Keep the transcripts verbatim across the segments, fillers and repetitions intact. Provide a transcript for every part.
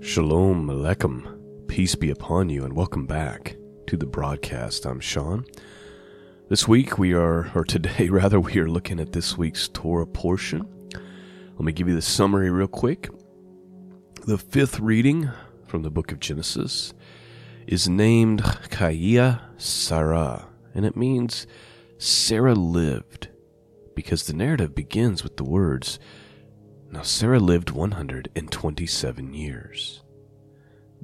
Shalom Alechem, peace be upon you, and welcome back to the broadcast. I'm Sean. This week we are, or today rather, we are looking at this week's Torah portion. Let me give you the summary real quick. The fifth reading from the book of Genesis is named Chaiya Sarah, and it means Sarah lived, because the narrative begins with the words, "Now Sarah lived one hundred twenty-seven years."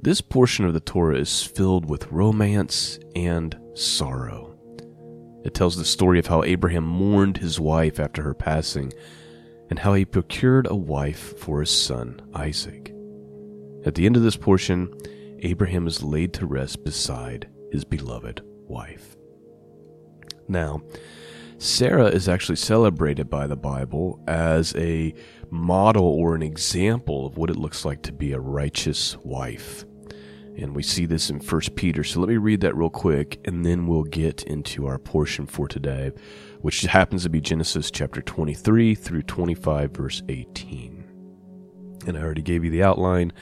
This portion of the Torah is filled with romance and sorrow. It tells the story of how Abraham mourned his wife after her passing, and how he procured a wife for his son Isaac. At the end of this portion, Abraham is laid to rest beside his beloved wife. Now, Sarah is actually celebrated by the Bible as a model or an example of what it looks like to be a righteous wife. And we see this in First Peter. So let me read that real quick, and then we'll get into our portion for today, which happens to be Genesis chapter twenty-three through twenty-five, verse eighteen. And I already gave you the outline.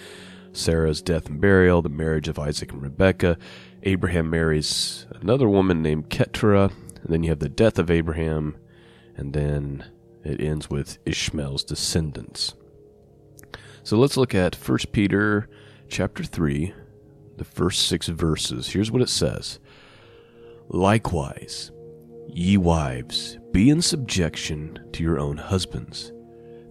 Sarah's death and burial, the marriage of Isaac and Rebekah. Abraham marries another woman named Keturah. And then you have the death of Abraham, and then it ends with Ishmael's descendants. So let's look at First Peter chapter three, the first six verses. Here's what it says. "Likewise, ye wives, be in subjection to your own husbands,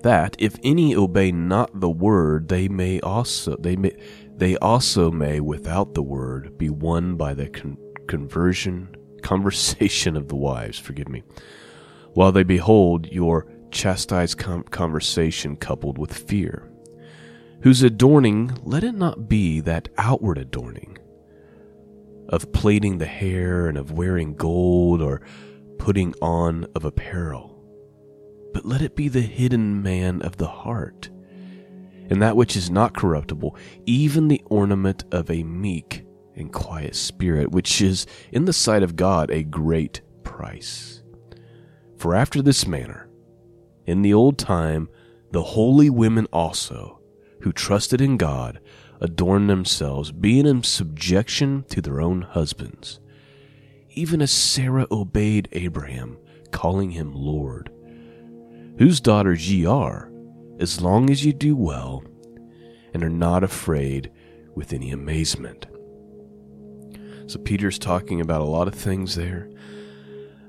that if any obey not the word, they may also they may they also may without the word be won by the con- conversion conversation of the wives, forgive me, while they behold your chastised com- conversation coupled with fear, whose adorning, let it not be that outward adorning of plaiting the hair and of wearing gold or putting on of apparel, but let it be the hidden man of the heart, and that which is not corruptible, even the ornament of a meek and quiet spirit, which is in the sight of God a great price. For after this manner, in the old time, the holy women also, who trusted in God, adorned themselves, being in subjection to their own husbands, even as Sarah obeyed Abraham, calling him Lord, whose daughters ye are, as long as ye do well, and are not afraid with any amazement." So Peter's talking about a lot of things there.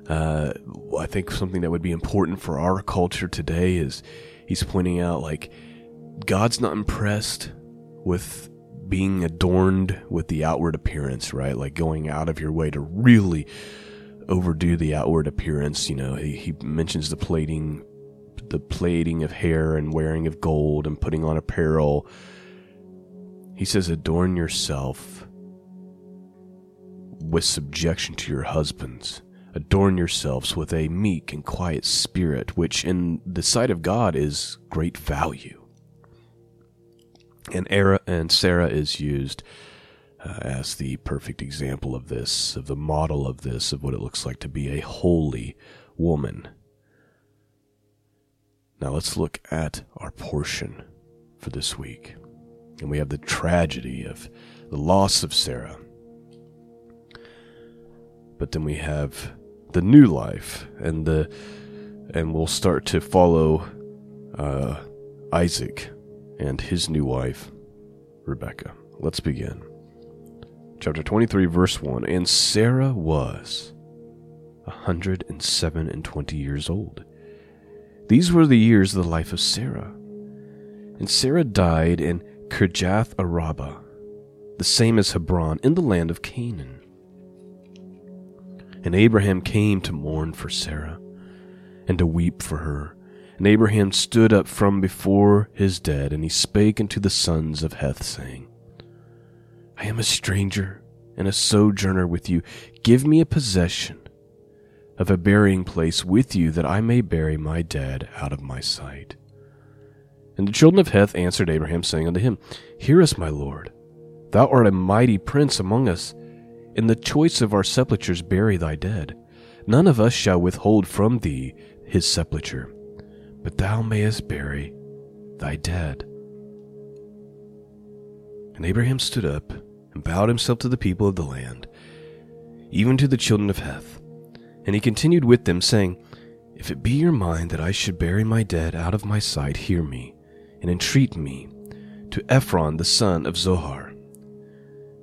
Uh, I think something that would be important for our culture today is he's pointing out, like, God's not impressed with being adorned with the outward appearance, right? Like going out of your way to really overdo the outward appearance. You know, he, he mentions the plaiting, the plaiting of hair and wearing of gold and putting on apparel. He says, adorn yourself with subjection to your husbands. Adorn yourselves with a meek and quiet spirit, which in the sight of God is great value. And Era and Sarah is used uh, as the perfect example of this, of the model of this, of what it looks like to be a holy woman. Now let's look at our portion for this week. And we have the tragedy of the loss of Sarah. But then we have the new life, and the and we'll start to follow uh, Isaac and his new wife, Rebekah. Let's begin. Chapter twenty-three, verse one. "And Sarah was a hundred and seven and twenty years old. These were the years of the life of Sarah. And Sarah died in Kirjath-Arabah, the same as Hebron, in the land of Canaan. And Abraham came to mourn for Sarah, and to weep for her. And Abraham stood up from before his dead, and he spake unto the sons of Heth, saying, I am a stranger and a sojourner with you. Give me a possession of a burying place with you, that I may bury my dead out of my sight. And the children of Heth answered Abraham, saying unto him, Hear us, my lord. Thou art a mighty prince among us. In the choice of our sepulchres bury thy dead. None of us shall withhold from thee his sepulchre, but thou mayest bury thy dead. And Abraham stood up and bowed himself to the people of the land, even to the children of Heth. And he continued with them, saying, If it be your mind that I should bury my dead out of my sight, hear me, and entreat me, to Ephron the son of Zohar,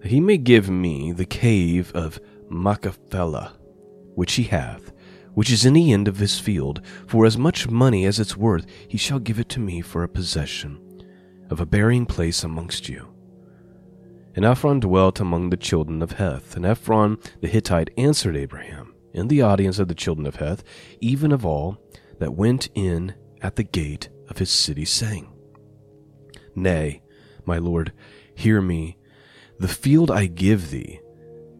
that he may give me the cave of Machpelah, which he hath, which is in the end of his field, for as much money as it's worth, he shall give it to me for a possession of a burying place amongst you. And Ephron dwelt among the children of Heth, and Ephron the Hittite answered Abraham, in the audience of the children of Heth, even of all that went in at the gate of his city, saying, Nay, my lord, hear me. The field I give thee,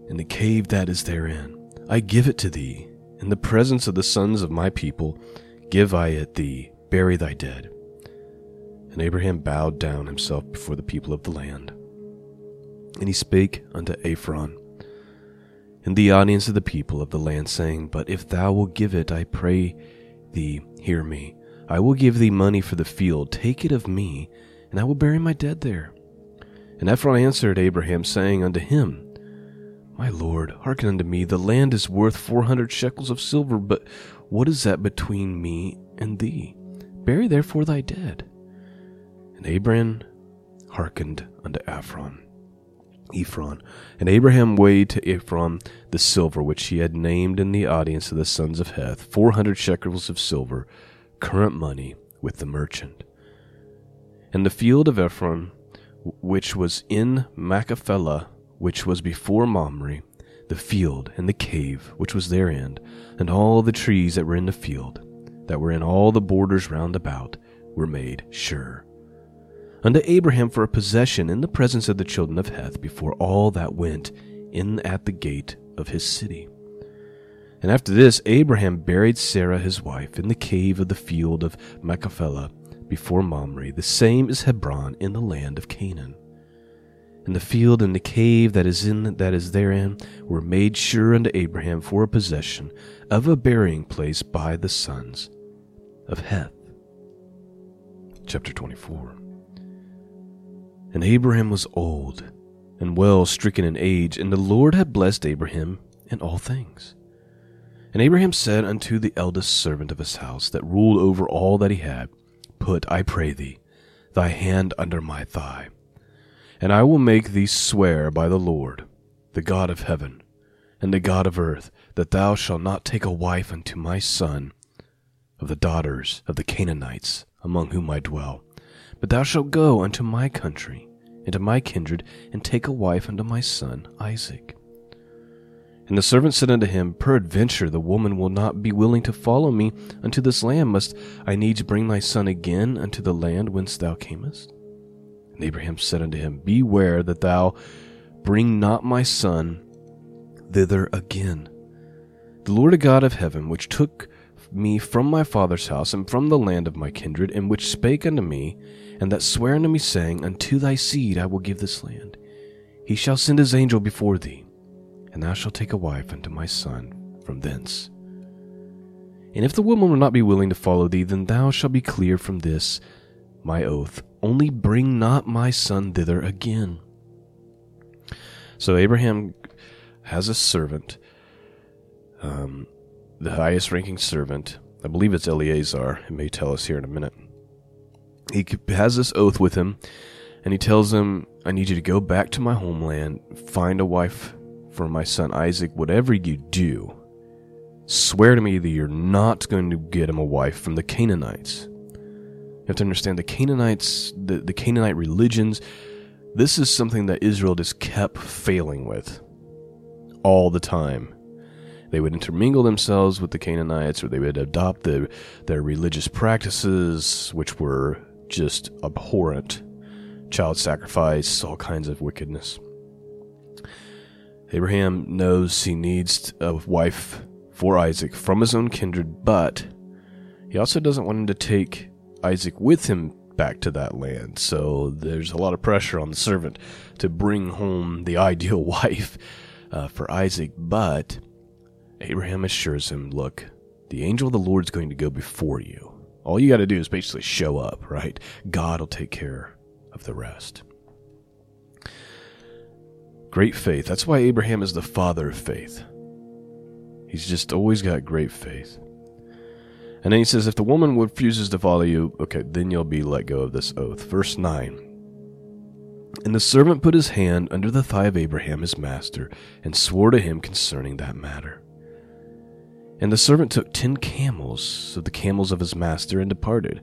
and the cave that is therein, I give it to thee. In the presence of the sons of my people, give I it thee. Bury thy dead. And Abraham bowed down himself before the people of the land. And he spake unto Ephron, in the audience of the people of the land, saying, But if thou wilt give it, I pray thee, hear me. I will give thee money for the field. Take it of me, and I will bury my dead there. And Ephron answered Abraham, saying unto him, My lord, hearken unto me. The land is worth four hundred shekels of silver, but what is that between me and thee? Bury therefore thy dead. And Abraham hearkened unto Ephron. Ephron. And Abraham weighed to Ephron the silver which he had named in the audience of the sons of Heth, four hundred shekels of silver, current money with the merchant. And the field of Ephron, which was in Machpelah, which was before Mamre, the field and the cave which was therein, and all the trees that were in the field, that were in all the borders round about, were made sure unto Abraham for a possession in the presence of the children of Heth before all that went in at the gate of his city. And after this, Abraham buried Sarah his wife in the cave of the field of Machpelah before Mamre, the same is Hebron in the land of Canaan. And the field and the cave that is in that is therein were made sure unto Abraham for a possession of a burying place by the sons of Heth. Chapter twenty-four. And Abraham was old, and well stricken in age, and the Lord had blessed Abraham in all things. And Abraham said unto the eldest servant of his house, that ruled over all that he had, Put, I pray thee, thy hand under my thigh, and I will make thee swear by the Lord, the God of heaven, and the God of earth, that thou shalt not take a wife unto my son of the daughters of the Canaanites, among whom I dwell. But thou shalt go unto my country, and to my kindred, and take a wife unto my son Isaac. And the servant said unto him, Peradventure the woman will not be willing to follow me unto this land. Must I needs bring thy son again unto the land whence thou camest? And Abraham said unto him, Beware that thou bring not my son thither again. The Lord God of heaven, which took me from my father's house, and from the land of my kindred, and which spake unto me, and that sware unto me, saying, Unto thy seed I will give this land. He shall send his angel before thee, and thou shalt take a wife unto my son from thence. And if the woman will not be willing to follow thee, then thou shalt be clear from this my oath. Only bring not my son thither again. So Abraham has a servant, um, the highest-ranking servant, I believe it's Eleazar, it may tell us here in a minute. He has this oath with him, and he tells him, I need you to go back to my homeland, find a wife for my son Isaac. Whatever you do, swear to me that you're not going to get him a wife from the Canaanites. You have to understand, the Canaanites, the, the Canaanite religions, this is something that Israel just kept failing with all the time. They would intermingle themselves with the Canaanites, or they would adopt the, their religious practices, which were just abhorrent. Child sacrifice, all kinds of wickedness. Abraham knows he needs a wife for Isaac from his own kindred, but he also doesn't want him to take Isaac with him back to that land. So there's a lot of pressure on the servant to bring home the ideal wife uh, for Isaac, but Abraham assures him, look, the angel of the Lord is going to go before you. All you got to do is basically show up, right? God will take care of the rest. Great faith. That's why Abraham is the father of faith. He's just always got great faith. And then he says, if the woman refuses to follow you, okay, then you'll be let go of this oath. Verse nine. And the servant put his hand under the thigh of Abraham, his master, and swore to him concerning that matter. And the servant took ten camels of the camels of his master and departed.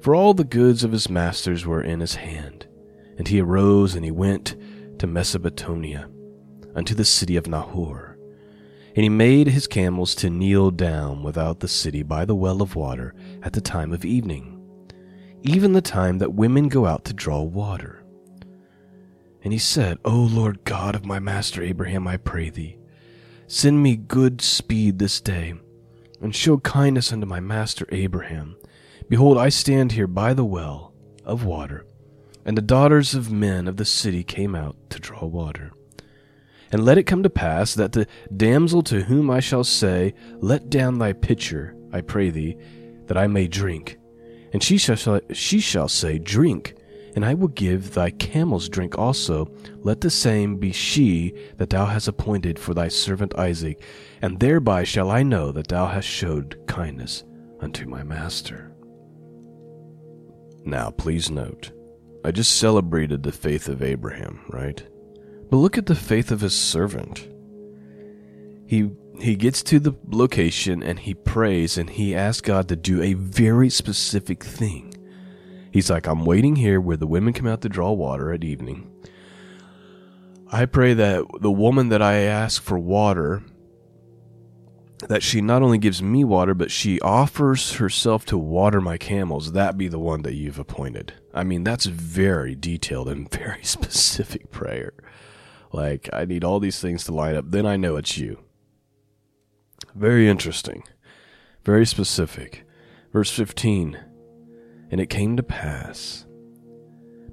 For all the goods of his masters were in his hand. And he arose and he went to Mesopotamia, unto the city of Nahor. And he made his camels to kneel down without the city by the well of water at the time of evening, even the time that women go out to draw water. And he said, O Lord God of my master Abraham, I pray thee, send me good speed this day, and show kindness unto my master Abraham. Behold, I stand here by the well of water, and the daughters of men of the city came out to draw water. And let it come to pass that the damsel to whom I shall say, Let down thy pitcher, I pray thee, that I may drink. And she shall, she shall say, Drink, and I will give thy camels drink also. Let the same be she that thou hast appointed for thy servant Isaac, and thereby shall I know that thou hast showed kindness unto my master. Now, please note, I just celebrated the faith of Abraham, right? But look at the faith of his servant. He he gets to the location and he prays and he asks God to do a very specific thing. He's like, I'm waiting here where the women come out to draw water at evening. I pray that the woman that I ask for water, that she not only gives me water, but she offers herself to water my camels. That be the one that you've appointed. I mean, that's very detailed and very specific prayer. Like, I need all these things to line up, then I know it's you. Very interesting. Very specific. Verse fifteen. And it came to pass,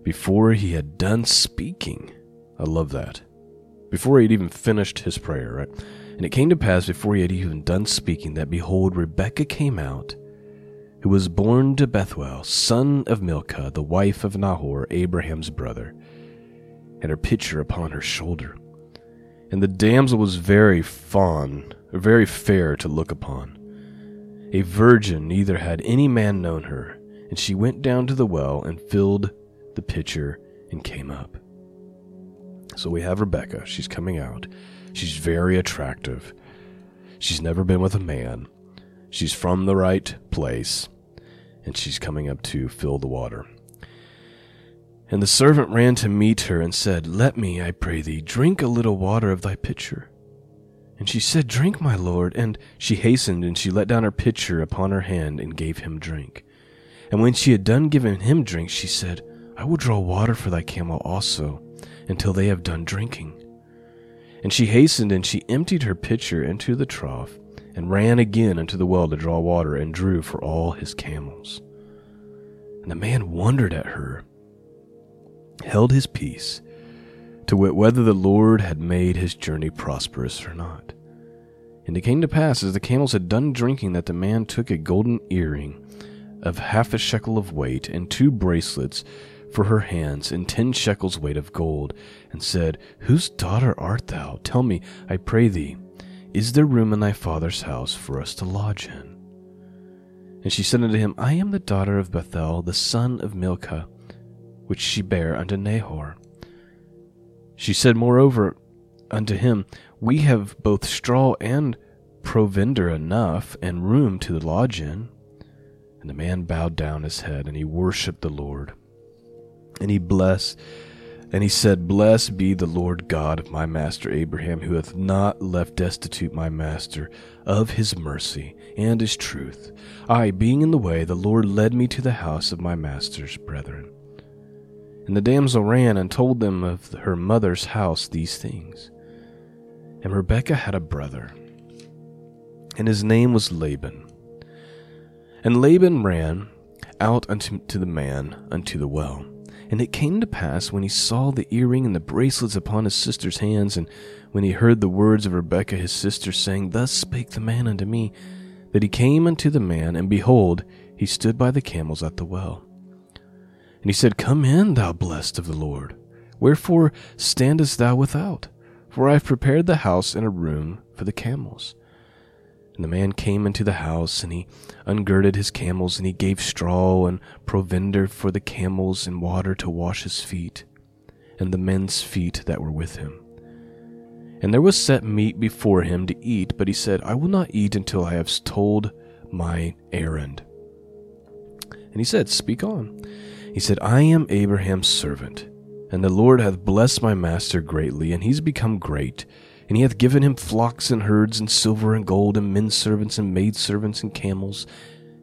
before he had done speaking. I love that. Before he had even finished his prayer, right? And it came to pass, before he had even done speaking, that behold, Rebekah came out, who was born to Bethuel, son of Milcah, the wife of Nahor, Abraham's brother, and her pitcher upon her shoulder. And the damsel was very fawn, or very fair to look upon, a virgin, neither had any man known her. And she went down to the well and filled the pitcher and came up. So we have Rebekah. She's coming out. She's very attractive. She's never been with a man. She's from the right place. And she's coming up to fill the water. And the servant ran to meet her and said, Let me, I pray thee, drink a little water of thy pitcher. And she said, Drink, my lord. And she hastened, and she let down her pitcher upon her hand and gave him drink. And when she had done giving him drink, she said, I will draw water for thy camel also, until they have done drinking. And she hastened, and she emptied her pitcher into the trough, and ran again unto the well to draw water, and drew for all his camels. And the man wondered at her, held his peace, to wit whether the Lord had made his journey prosperous or not. And it came to pass, as the camels had done drinking, that the man took a golden earring of half a shekel of weight, and two bracelets for her hands, and ten shekels weight of gold, and said, Whose daughter art thou? Tell me, I pray thee, is there room in thy father's house for us to lodge in? And she said unto him, I am the daughter of Bethuel, the son of Milcah, which she bare unto Nahor. She said moreover unto him, We have both straw and provender enough, and room to lodge in. And the man bowed down his head, and he worshipped the Lord. And he blessed, and he said, Blessed be the Lord God of my master Abraham, who hath not left destitute my master of his mercy and his truth. I, being in the way, the Lord led me to the house of my master's brethren. And the damsel ran and told them of her mother's house these things. And Rebekah had a brother, and his name was Laban. And Laban ran out unto to the man unto the well. And it came to pass, when he saw the earring and the bracelets upon his sister's hands, and when he heard the words of Rebekah his sister, saying, Thus spake the man unto me, that he came unto the man, and behold, he stood by the camels at the well. And he said, Come in, thou blessed of the Lord. Wherefore standest thou without? For I have prepared the house and a room for the camels. And the man came into the house, and he ungirded his camels, and he gave straw and provender for the camels and water to wash his feet, and the men's feet that were with him. And there was set meat before him to eat, but he said, I will not eat until I have told my errand. And he said, Speak on. He said, I am Abraham's servant, and the Lord hath blessed my master greatly, and he's become great. And he hath given him flocks and herds and silver and gold and men servants and maid servants and camels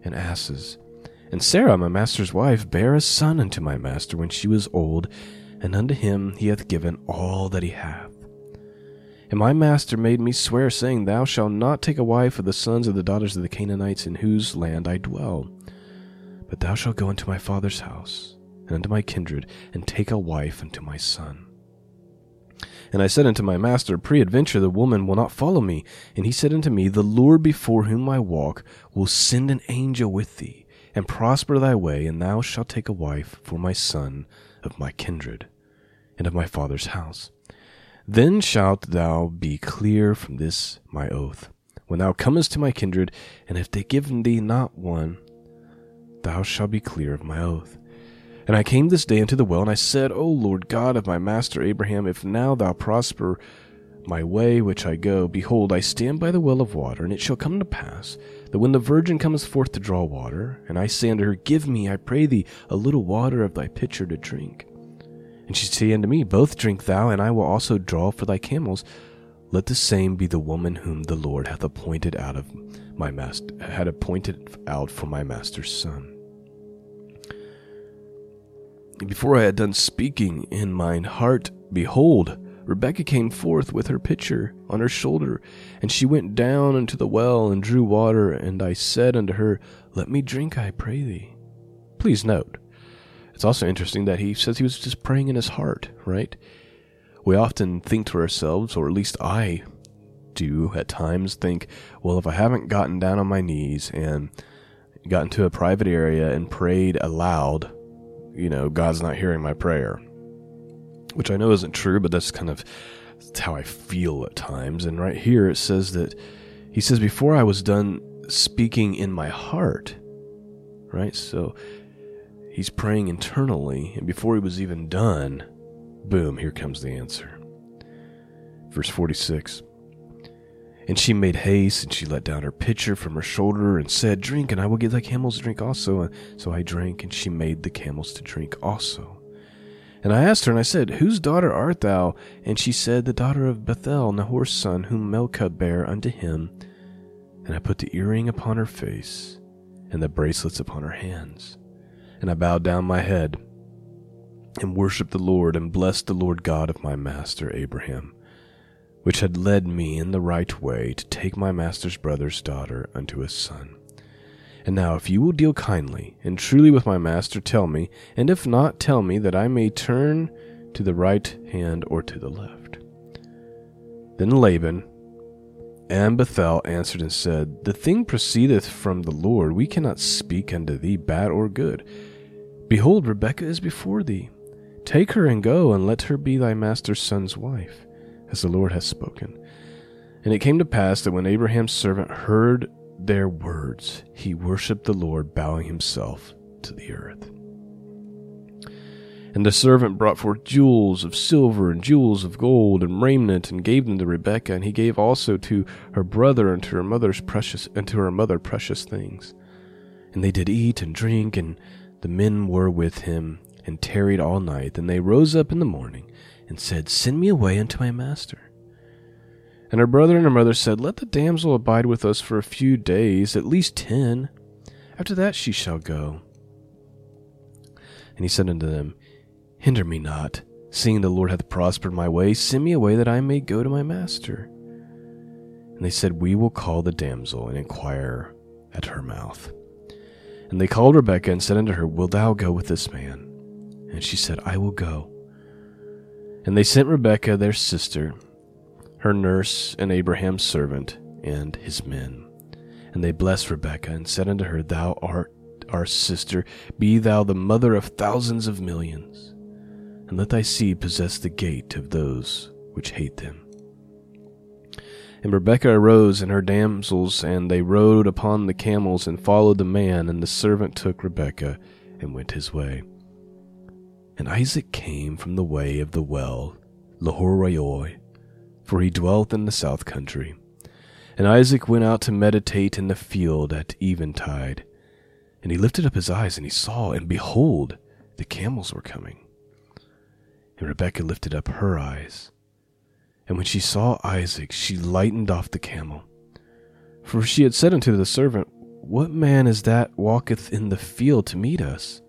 and asses. And Sarah, my master's wife, bare a son unto my master when she was old, and unto him he hath given all that he hath. And my master made me swear, saying, Thou shalt not take a wife of the sons of the daughters of the Canaanites, in whose land I dwell. But thou shalt go into my father's house and unto my kindred, and take a wife unto my son. And I said unto my master, Peradventure the woman will not follow me. And he said unto me, The Lord before whom I walk will send an angel with thee, and prosper thy way, and thou shalt take a wife for my son of my kindred, and of my father's house. Then shalt thou be clear from this my oath, when thou comest to my kindred, and if they give thee not one, thou shalt be clear of my oath. And I came this day unto the well, and I said, O Lord God of my master Abraham, if now thou prosper my way which I go, behold, I stand by the well of water, and it shall come to pass, that when the virgin cometh forth to draw water, and I say unto her, Give me, I pray thee, a little water of thy pitcher to drink. And she said unto me, Both drink thou, and I will also draw for thy camels. Let the same be the woman whom the Lord hath appointed out of my master, had appointed out for my master's son. Before I had done speaking in mine heart, behold, Rebekah came forth with her pitcher on her shoulder, and she went down into the well and drew water, and I said unto her, Let me drink, I pray thee. Please note, it's also interesting that he says he was just praying in his heart, right? We often think to ourselves, or at least I do at times think, well, if I haven't gotten down on my knees and gotten to a private area and prayed aloud, you know, God's not hearing my prayer, which I know isn't true, but that's kind of how I feel at times. And right here it says that he says, before I was done speaking in my heart, right? So he's praying internally, and before he was even done, boom, here comes the answer. Verse forty-six. And she made haste, and she let down her pitcher from her shoulder, and said, Drink, and I will give thy camels to drink also. And so I drank, and she made the camels to drink also. And I asked her, and I said, Whose daughter art thou? And she said, The daughter of Bethuel, Nahor's son, whom Milcah bare unto him. And I put the earring upon her face, and the bracelets upon her hands. And I bowed down my head, and worshipped the Lord, and blessed the Lord God of my master Abraham, which had led me in the right way to take my master's brother's daughter unto his son. And now if you will deal kindly and truly with my master, tell me, and if not, tell me, that I may turn to the right hand or to the left. Then Laban and Bethuel answered and said, The thing proceedeth from the Lord, we cannot speak unto thee bad or good. Behold, Rebekah is before thee. Take her and go, and let her be thy master's son's wife, as the Lord hath spoken. And it came to pass that when Abraham's servant heard their words, he worshipped the Lord, bowing himself to the earth. And the servant brought forth jewels of silver and jewels of gold and raiment, and gave them to Rebekah, and he gave also to her brother and to her mother's precious and to her mother precious things. And they did eat and drink, and the men were with him, and tarried all night. And they rose up in the morning, and said, Send me away unto my master. And her brother and her mother said, Let the damsel abide with us for a few days, at least ten. After that she shall go. And he said unto them, Hinder me not, seeing the Lord hath prospered my way. Send me away that I may go to my master. And they said, We will call the damsel, and inquire at her mouth. And they called Rebekah, and said unto her, Wilt thou go with this man? And she said, I will go. And they sent Rebekah, their sister, her nurse, and Abraham's servant, and his men. And they blessed Rebekah, and said unto her, Thou art our sister, be thou the mother of thousands of millions. and let thy seed possess the gate of those which hate them. And Rebekah arose and her damsels, and they rode upon the camels and followed the man, and the servant took Rebekah and went his way. And Isaac came from the way of the well, Lahai-roi, for he dwelt in the south country. And Isaac went out to meditate in the field at eventide. And he lifted up his eyes, and he saw, and behold, the camels were coming. And Rebekah lifted up her eyes. And when she saw Isaac, she lightened off the camel. For she had said unto the servant, What man is that walketh in the field to meet us?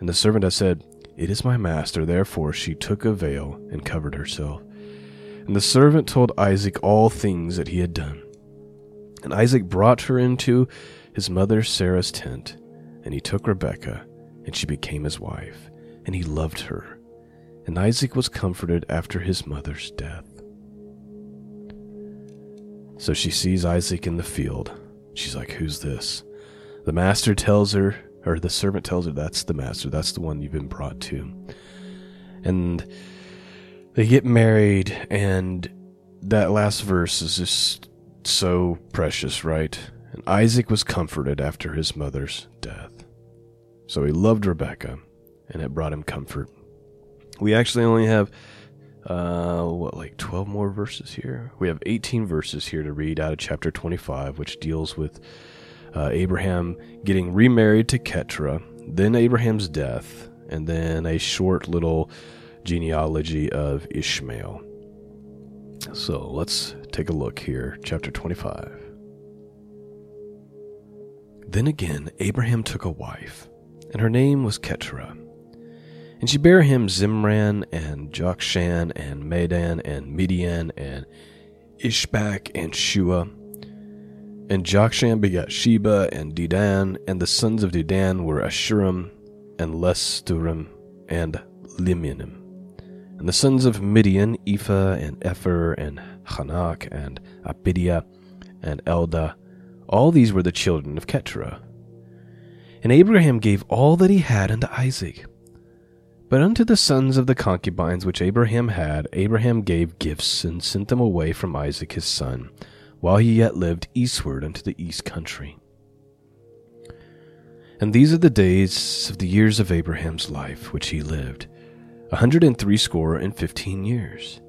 And the servant had said, It is my master. Therefore she took a veil and covered herself. And the servant told Isaac all things that he had done. And Isaac brought her into his mother Sarah's tent, and he took Rebekah, and she became his wife, and he loved her. And Isaac was comforted after his mother's death. So she sees Isaac in the field. She's like, who's this? The master tells her, or the servant tells her, that's the master. That's the one you've been brought to. And they get married, and that last verse is just so precious, right? And Isaac was comforted after his mother's death. So he loved Rebekah, and it brought him comfort. We actually only have, uh, what, like twelve more verses here? We have eighteen verses here to read out of chapter twenty-five, which deals with uh, Abraham getting remarried to Keturah, then Abraham's death, and then a short little genealogy of Ishmael. So let's take a look here, chapter twenty-five. Then again, Abraham took a wife, and her name was Keturah. And she bare him Zimran, and Jokshan, and Medan, and Midian, and Ishbak, and Shuah. And Jokshan begat Sheba, and Dedan, and the sons of Dedan were Ashurim, and Lesturim, and Liminim. And the sons of Midian, Ephah, and Epher, and Hanak, and Apidia, and Eldah. All these were the children of Keturah. And Abraham gave all that he had unto Isaac. But unto the sons of the concubines which Abraham had, Abraham gave gifts, and sent them away from Isaac his son, while he yet lived eastward unto the east country. And these are the days of the years of Abraham's life, which he lived, a hundred and threescore and fifteen years.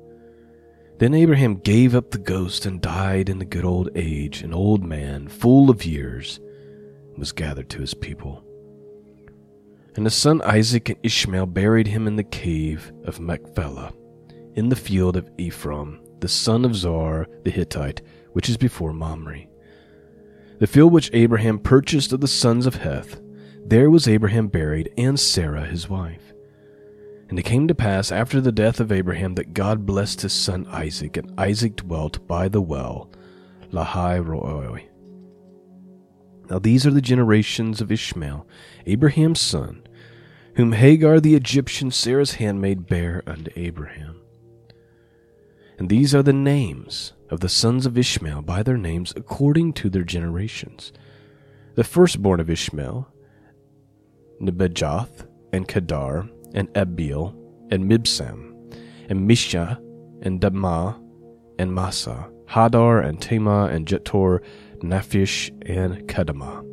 Then Abraham gave up the ghost, and died in the good old age, an old man, full of years, and was gathered to his people. And his son Isaac and Ishmael buried him in the cave of Machpelah, in the field of Ephron, the son of Zohar the Hittite, which is before Mamre. The field which Abraham purchased of the sons of Heth, there was Abraham buried, and Sarah his wife. And it came to pass after the death of Abraham that God blessed his son Isaac, and Isaac dwelt by the well, Lahai-roi. Now these are the generations of Ishmael, Abraham's son, whom Hagar the Egyptian, Sarah's handmaid, bare unto Abraham. And these are the names of the sons of Ishmael by their names according to their generations. The firstborn of Ishmael, Nebajoth, and Kedar, and Ebeel, and Mibsam, and Mishah, and Damah, and Massa, Hadar, and Tema, and Jetur, Naphish, and Kedemah.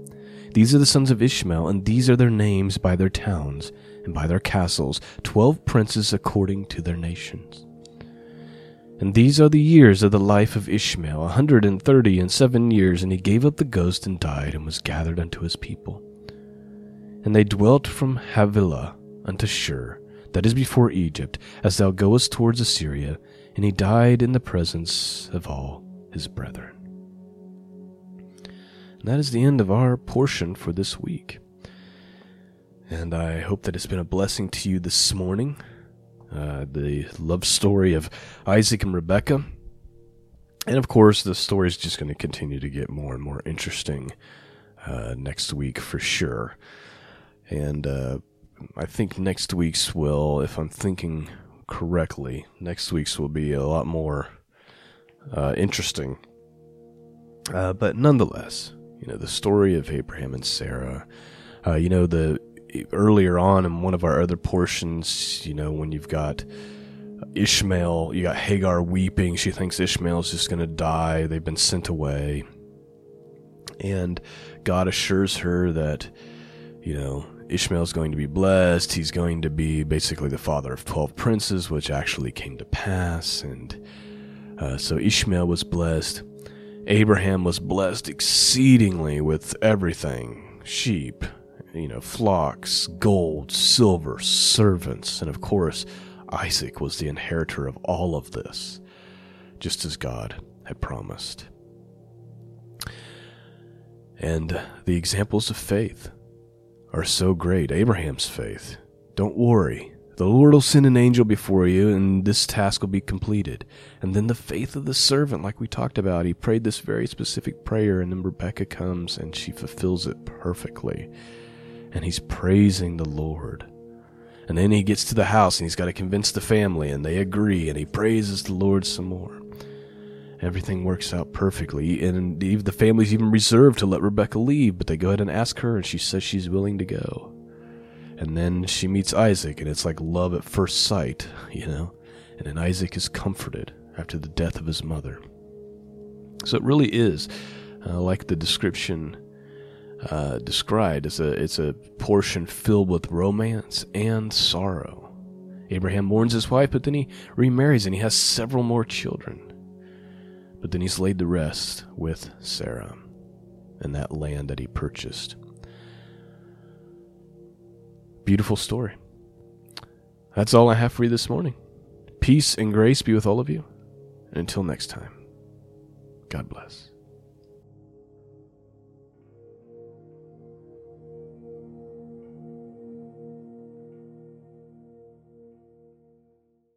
These are the sons of Ishmael, and these are their names by their towns and by their castles, twelve princes according to their nations. And these are the years of the life of Ishmael, a hundred and thirty and seven years, and he gave up the ghost and died, and was gathered unto his people. And they dwelt from Havilah unto Shur, that is before Egypt, as thou goest towards Assyria, and he died in the presence of all his brethren. That is the end of our portion for this week. And I hope that it's been a blessing to you this morning. Uh, the love story of Isaac and Rebekah. And of course, the story is just going to continue to get more and more interesting uh, next week for sure. And uh, I think next week's will, if I'm thinking correctly, next week's will be a lot more uh, interesting. Uh, but nonetheless, you know, the story of Abraham and Sarah, uh, you know, the earlier on in one of our other portions, you know, when you've got Ishmael, you got Hagar weeping. She thinks Ishmael's just going to die. They've been sent away. And God assures her that, you know, Ishmael's going to be blessed. He's going to be basically the father of twelve princes, which actually came to pass. And uh, so Ishmael was blessed. Abraham was blessed exceedingly with everything, sheep, you know, flocks, gold, silver, servants. And of course, Isaac was the inheritor of all of this, just as God had promised. And the examples of faith are so great. Abraham's faith. Don't worry. The Lord will send an angel before you, and this task will be completed. And then the faith of the servant, like we talked about, he prayed this very specific prayer, and then Rebekah comes, and she fulfills it perfectly. And he's praising the Lord. And then he gets to the house, and he's got to convince the family, and they agree, and he praises the Lord some more. Everything works out perfectly, and the family's even reserved to let Rebekah leave, but they go ahead and ask her, and she says she's willing to go. And then she meets Isaac, and it's like love at first sight, you know? And then Isaac is comforted after the death of his mother. So it really is, uh, like the description uh, described, it's a, it's a portion filled with romance and sorrow. Abraham mourns his wife, but then he remarries, and he has several more children. But then he's laid to rest with Sarah and that land that he purchased. Beautiful story. That's all I have for you this morning. Peace and grace be with all of you. And until next time, God bless.